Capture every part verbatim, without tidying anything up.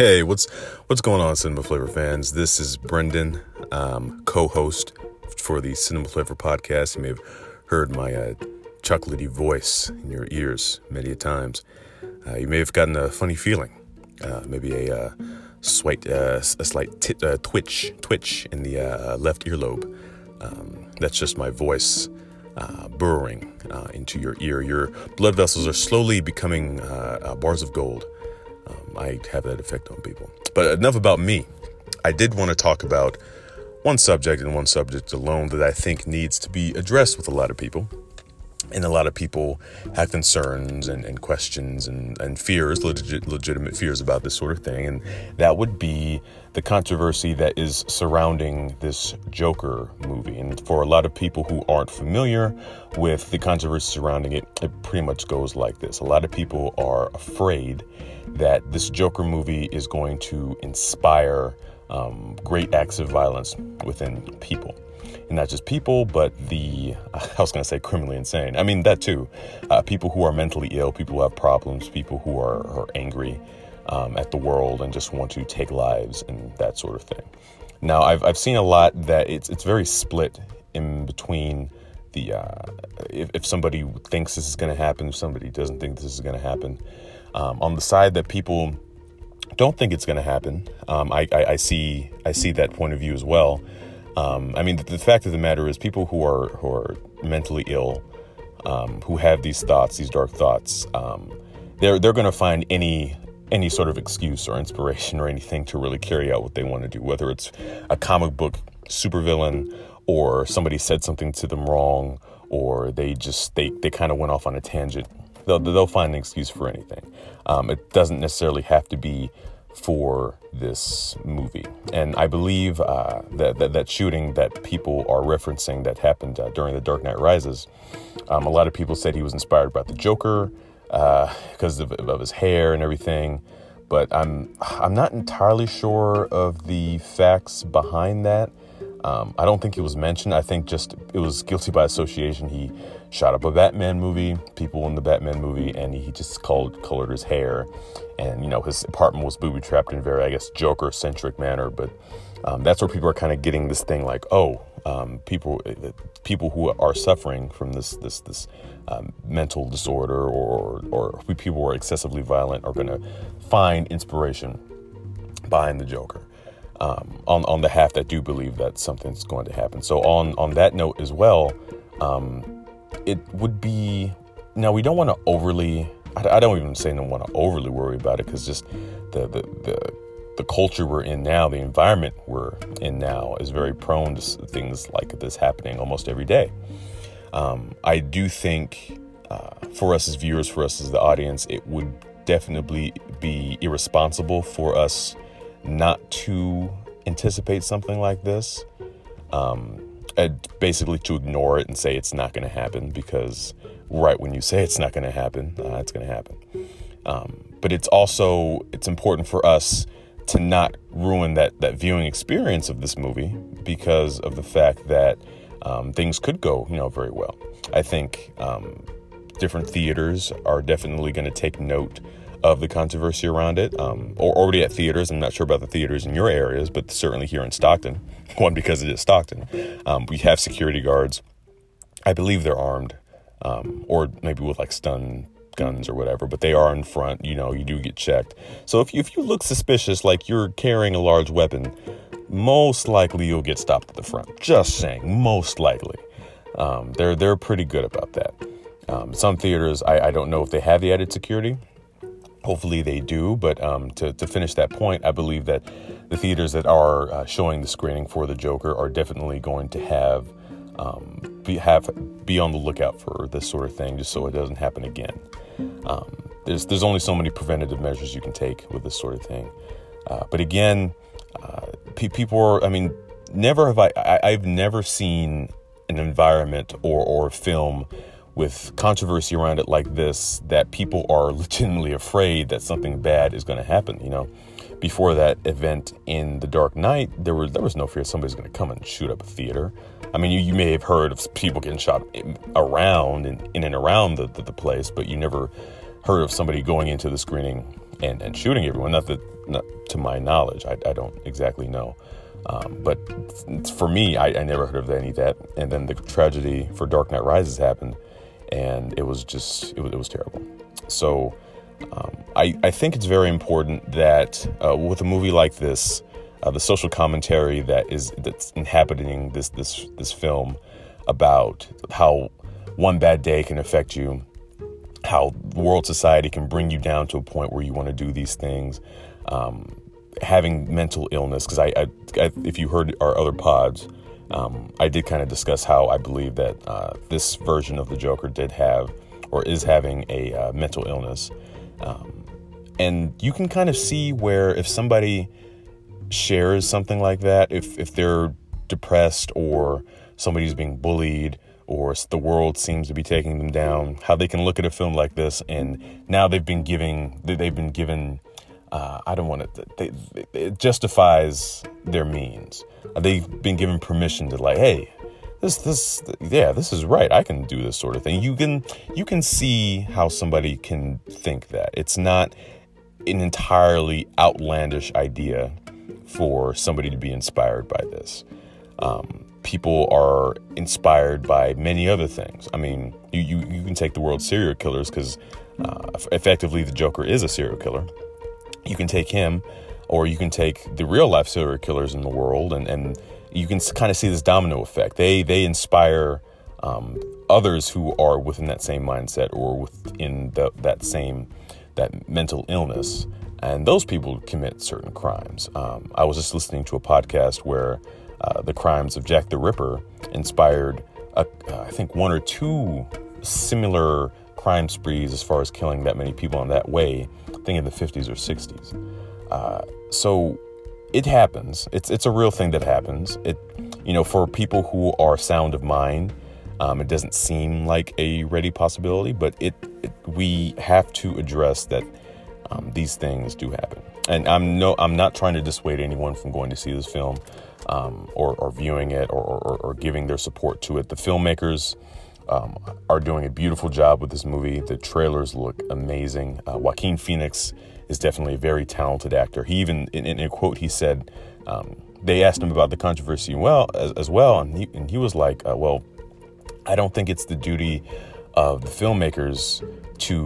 Hey, what's what's going on, Cinema Flavor fans? This is Brendan, um, co-host for the Cinema Flavor podcast. You may have heard my uh, chocolatey voice in your ears many a times. Uh, you may have gotten a funny feeling, uh, maybe a, uh, slight, uh, a slight t- uh, twitch, twitch in the uh, left earlobe. Um, that's just my voice uh, burrowing uh, into your ear. Your blood vessels are slowly becoming uh, uh, bars of gold. Um, I have that effect on people. But enough about me. I did want to talk about one subject and one subject alone that I think needs to be addressed with a lot of people. And a lot of people have concerns and, and questions and, and fears, legit, legitimate fears about this sort of thing. And that would be the controversy that is surrounding this Joker movie. And for a lot of people who aren't familiar with the controversy surrounding it, it pretty much goes like this. A lot of people are afraid that this Joker movie is going to inspire um, great acts of violence within people. And not just people, but the, I was going to say criminally insane. I mean, that too. Uh, people who are mentally ill, people who have problems, people who are, are angry um, at the world and just want to take lives and that sort of thing. Now, I've I've seen a lot that it's it's very split in between the, uh, if, if somebody thinks this is going to happen, if somebody doesn't think this is going to happen. Um, on the side that people don't think it's going to happen, um, I, I, I see I see that point of view as well. Um, I mean, the, the fact of the matter is people who are who are mentally ill, um, who have these thoughts, these dark thoughts, um, they're they're going to find any any sort of excuse or inspiration or anything to really carry out what they want to do, whether it's a comic book supervillain or somebody said something to them wrong or they just they, they kind of went off on a tangent. They'll, they'll find an excuse for anything. Um, it doesn't necessarily have to be for this movie. And I believe uh, that, that that shooting that people are referencing that happened uh, during The Dark Knight Rises, um, a lot of people said he was inspired by the Joker uh, because of, of his hair and everything. But I'm I'm not entirely sure of the facts behind that. Um, I don't think it was mentioned. I think just it was guilty by association. He shot up a Batman movie, people in the Batman movie, and he just colored, colored his hair. And, you know, his apartment was booby-trapped in a very, I guess, Joker-centric manner. But um, that's where people are kind of getting this thing like, oh, um, people people who are suffering from this this this um, mental disorder or, or or people who are excessively violent are going to find inspiration behind the Joker. Um, on, on the half that do believe that something's going to happen. So on, on that note as well, um, it would be, now we don't want to overly, I, I don't even say don't want to overly worry about it because just the, the, the, the culture we're in now, the environment we're in now is very prone to things like this happening almost every day. Um, I do think uh, for us as viewers, for us as the audience, it would definitely be irresponsible for us not to anticipate something like this, um, and basically to ignore it and say it's not going to happen because right when you say it's not going to happen, uh, it's going to happen. Um, but it's also, it's important for us to not ruin that, that viewing experience of this movie because of the fact that um, things could go, you know, very well. I think um, different theaters are definitely going to take note of the controversy around it, um, or already at theaters. I'm not sure about the theaters in your areas, but certainly here in Stockton, one, because it is Stockton, um, we have security guards. I believe they're armed, um, or maybe with like stun guns or whatever, but they are in front, you know, you do get checked. So if you, if you look suspicious, like you're carrying a large weapon, most likely you'll get stopped at the front. Just saying, most likely. Um, they're, they're pretty good about that. Um, some theaters, I, I don't know if they have the added security. Hopefully they do, but um, to, to finish that point, I believe that the theaters that are uh, showing the screening for the Joker are definitely going to have um, be have be on the lookout for this sort of thing, just so it doesn't happen again. Um, there's there's only so many preventative measures you can take with this sort of thing, uh, but again, uh, pe- people are. I mean, never have I, I I've never seen an environment or or film with controversy around it like this, that people are legitimately afraid that something bad is going to happen. You know, before that event in The Dark Knight, there were there was no fear somebody's going to come and shoot up a theater. I mean, you, you may have heard of people getting shot around and in and around the, the, the place, but you never heard of somebody going into the screening and, and shooting everyone. Not that, not to my knowledge, I, I don't exactly know. Um, but for me, I, I never heard of any of that. And then the tragedy for Dark Knight Rises happened, and it was just, it was, it was terrible. So um, I, I think it's very important that uh, with a movie like this, uh, the social commentary that is that's inhabiting this this this film about how one bad day can affect you, how world society can bring you down to a point where you want to do these things, um, having mental illness, because I, I, I, if you heard our other pods, um, I did kind of discuss how I believe that uh, this version of the Joker did have or is having a uh, mental illness. Um, and you can kind of see where if somebody shares something like that, if, if they're depressed or somebody's being bullied or the world seems to be taking them down, how they can look at a film like this and now they've been giving, they've been given... Uh, I don't want to, they, it justifies their means. They've been given permission to like, hey, this, this, yeah, this is right. I can do this sort of thing. You can, you can see how somebody can think that. It's not an entirely outlandish idea for somebody to be inspired by this. Um, people are inspired by many other things. I mean, you, you, you can take the world serial killers because uh, effectively the Joker is a serial killer. You can take him, or you can take the real life serial killers in the world, and, and you can kind of see this domino effect. They they inspire um, others who are within that same mindset or within the, that same that mental illness, and those people commit certain crimes. Um, I was just listening to a podcast where uh, the crimes of Jack the Ripper inspired, a, uh, I think, one or two similar crime sprees as far as killing that many people in that way. I think in the fifties or sixties. Uh, so it happens. It's it's a real thing that happens. It, you know, for people who are sound of mind, um, it doesn't seem like a ready possibility, but it, it we have to address that um, these things do happen. And I'm no I'm not trying to dissuade anyone from going to see this film um, or, or viewing it or, or, or giving their support to it. The filmmakers Um, are doing a beautiful job with this movie. The trailers look amazing. Uh, Joaquin Phoenix is definitely a very talented actor. He even, in, in a quote, he said, um, they asked him about the controversy well as, as well, and he, and he was like, uh, well, I don't think it's the duty of the filmmakers to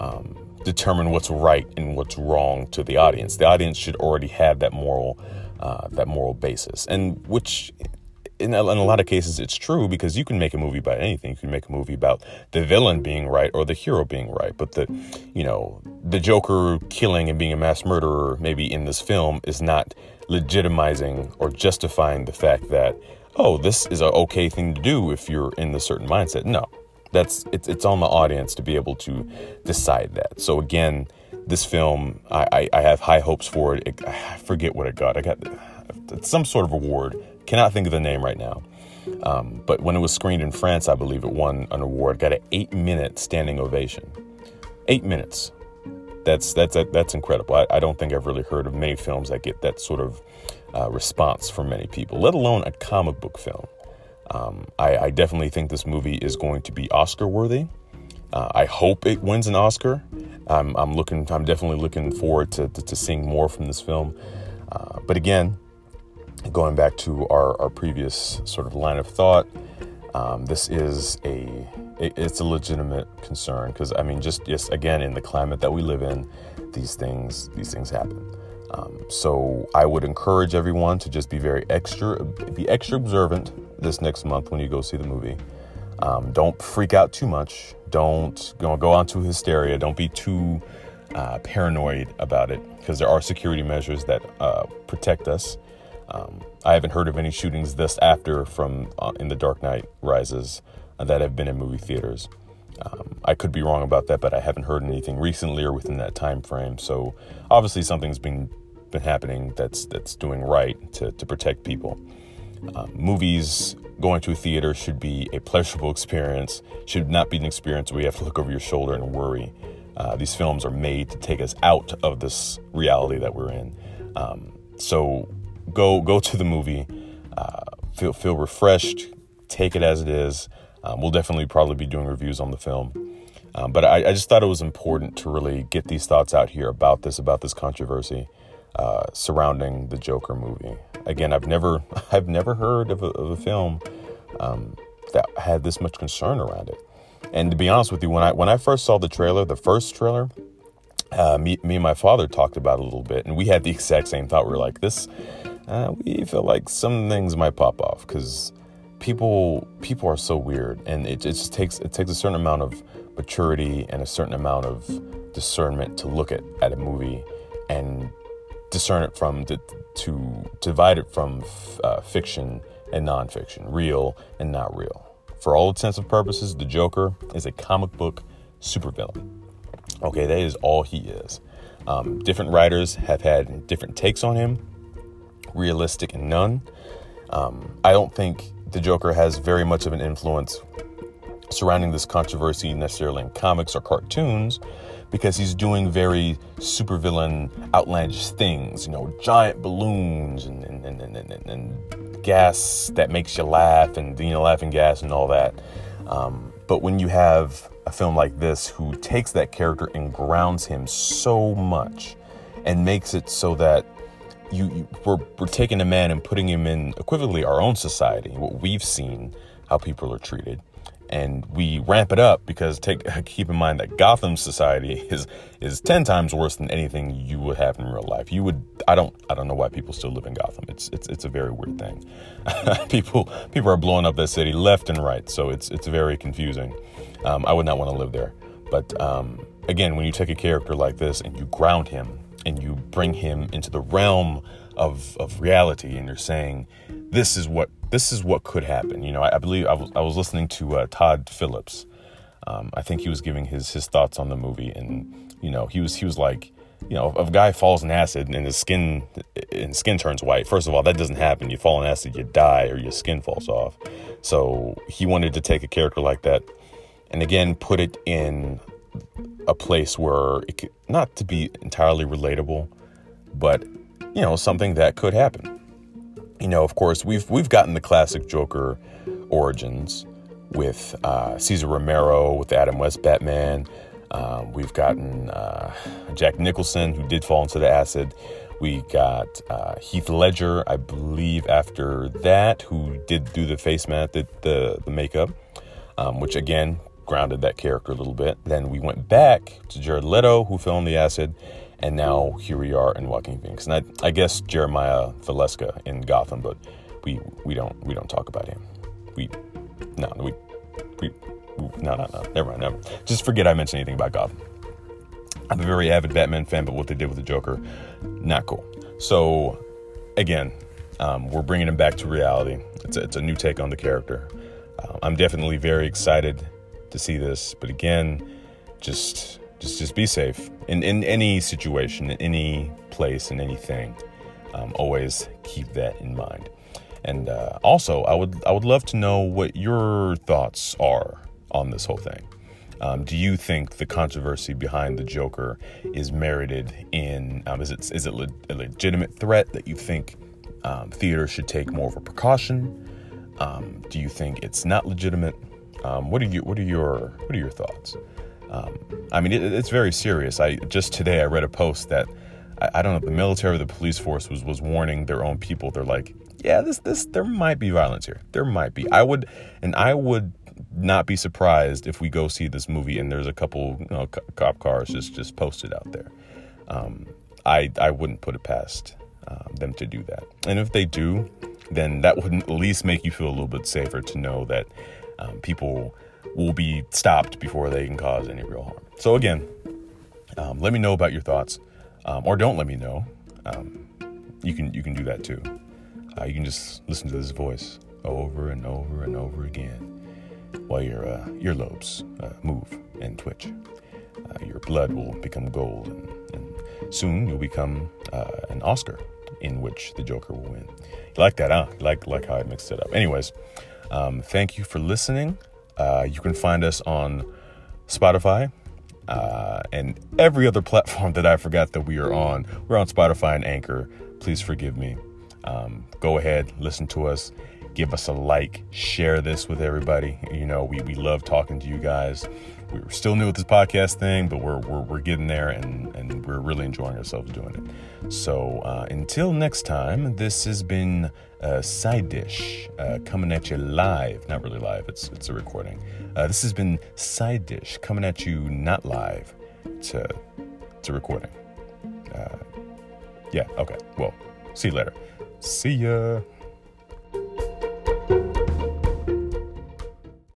um, determine what's right and what's wrong to the audience. The audience should already have that moral, uh, that moral basis, and which... In a, in a lot of cases, it's true because you can make a movie about anything. You can make a movie about the villain being right or the hero being right. But the, you know, the Joker killing and being a mass murderer maybe in this film is not legitimizing or justifying the fact that, oh, this is an okay thing to do if you're in the certain mindset. No, that's it's it's on the audience to be able to decide that. So again, this film, I, I, I have high hopes for it. it. I forget what it got. I got some sort of award. Cannot think of the name right now, um, but when it was screened in France, I believe it won an award. Got an eight-minute standing ovation. Eight minutes. That's that's that's incredible. I, I don't think I've really heard of many films that get that sort of uh, response from many people, let alone a comic book film. Um, I, I definitely think this movie is going to be Oscar-worthy. Uh, I hope it wins an Oscar. I'm, I'm looking. I'm definitely looking forward to to, to seeing more from this film. Uh, but again. Going back to our, our previous sort of line of thought, um, this is a, it, it's a legitimate concern because, I mean, just, yes, again, in the climate that we live in, these things, these things happen. Um, so I would encourage everyone to just be very extra, be extra observant this next month when you go see the movie. Um, don't freak out too much. Don't, don't go on to hysteria. Don't be too uh, paranoid about it because there are security measures that uh, protect us. Um, I haven't heard of any shootings this after from uh, in The Dark Knight Rises uh, that have been in movie theaters. Um, I could be wrong about that, but I haven't heard anything recently or within that time frame. So obviously something's been been happening that's that's doing right to, to protect people. Uh, movies going to a theater should be a pleasurable experience. Should not be an experience where you have to look over your shoulder and worry. Uh, these films are made to take us out of this reality that we're in. Um, so. Go go to the movie, uh, feel feel refreshed, take it as it is. Um, we'll definitely probably be doing reviews on the film. Um, but I, I just thought it was important to really get these thoughts out here about this, about this controversy uh, surrounding the Joker movie. Again, I've never, I've never heard of a, of a film um, that had this much concern around it. And to be honest with you, when I when I first saw the trailer, the first trailer, uh, me, me and my father talked about it a little bit, and we had the exact same thought. We were like, this, uh, we feel like some things might pop off because people people are so weird, and it, it just takes it takes a certain amount of maturity and a certain amount of discernment to look at, at a movie and discern it from to to divide it from f- uh, fiction and nonfiction, real and not real. For all intents and purposes, the Joker is a comic book supervillain. Okay, that is all he is. Um, different writers have had different takes on him, realistic and none. Um, I don't think the Joker has very much of an influence surrounding this controversy necessarily in comics or cartoons because he's doing very supervillain outlandish things, you know, giant balloons and and and and and, and gas that makes you laugh and, you know, laughing gas and all that. Um, but when you have a film like this who takes that character and grounds him so much and makes it so that you, you we're, we're taking a man and putting him in equivalently our own society, what we've seen, how people are treated, and we ramp it up because take keep in mind that Gotham society is is ten times worse than anything you would have in real life. You would I don't I don't know why people still live in Gotham. It's it's it's a very weird thing. people people are blowing up that city left and right, so it's it's very confusing. Um, I would not want to live there. But um, again, when you take a character like this and you ground him and you bring him into the realm of of reality, and you're saying this is what. This is what could happen. You know, I, I believe I was, I was listening to uh, Todd Phillips. Um, I think he was giving his his thoughts on the movie. And, you know, he was he was like, you know, if a guy falls in acid and his skin and skin turns white, first of all, that doesn't happen. You fall in acid, you die or your skin falls off. So he wanted to take a character like that and, again, put it in a place where it could not to be entirely relatable, but, you know, something that could happen. You know, of course, we've we've gotten the classic Joker origins with uh, Cesar Romero, with Adam West Batman. Uh, we've gotten uh, Jack Nicholson, who did fall into the acid. We got uh, Heath Ledger, I believe, after that, who did do the face mask, did the, the makeup, um, which, again, grounded that character a little bit. Then we went back to Jared Leto, who fell in the acid. And now here we are in Joaquin Phoenix, and I, I guess Jeremiah Valeska in Gotham, but we we don't we don't talk about him. We no we we no no no never mind never. Just forget I mentioned anything about Gotham. I'm a very avid Batman fan, but what they did with the Joker, not cool. So again, um, we're bringing him back to reality. It's a, it's a new take on the character. Uh, I'm definitely very excited to see this, but again, just. Just just be safe in, in any situation, in any place, in anything. Um, always keep that in mind. And uh, also, I would I would love to know what your thoughts are on this whole thing. Um, do you think the controversy behind the Joker is merited in? Um, is it is it le- a legitimate threat that you think um, theater should take more of a precaution? Um, do you think it's not legitimate? Um, what are you What are your What are your thoughts? Um, I mean, it, it's very serious. I just today I read a post that I, I don't know if the military or the police force was, was warning their own people. They're like, yeah, this this there might be violence here. There might be. I would and I would not be surprised if we go see this movie and there's a couple you know, c- cop cars just, just posted out there. Um, I I wouldn't put it past uh, them to do that. And if they do, then that would at least make you feel a little bit safer to know that um, people will be stopped before they can cause any real harm. So again, um, let me know about your thoughts, um, or don't let me know. Um, you can you can do that too. Uh, you can just listen to this voice over and over and over again while your uh, earlobes uh, move and twitch. Uh, your blood will become gold, and, and soon you'll become uh, an Oscar in which the Joker will win. You like that, huh? You like like how I mixed it up. Anyways, um, thank you for listening. Uh, you can find us on Spotify uh, and every other platform that I forgot that we are on. We're on Spotify and Anchor. Please forgive me. Um, go ahead, listen to us, give us a like, share this with everybody. You know, we, we love talking to you guys. we were still new with this podcast thing, but we're we're, we're getting there, and, and we're really enjoying ourselves doing it. So uh, until next time, this has been uh, Side Dish uh, coming at you live. Not really live, it's it's a recording. Uh, this has been Side Dish coming at you not live, to to recording. Uh, yeah, okay, well, see you later. See ya.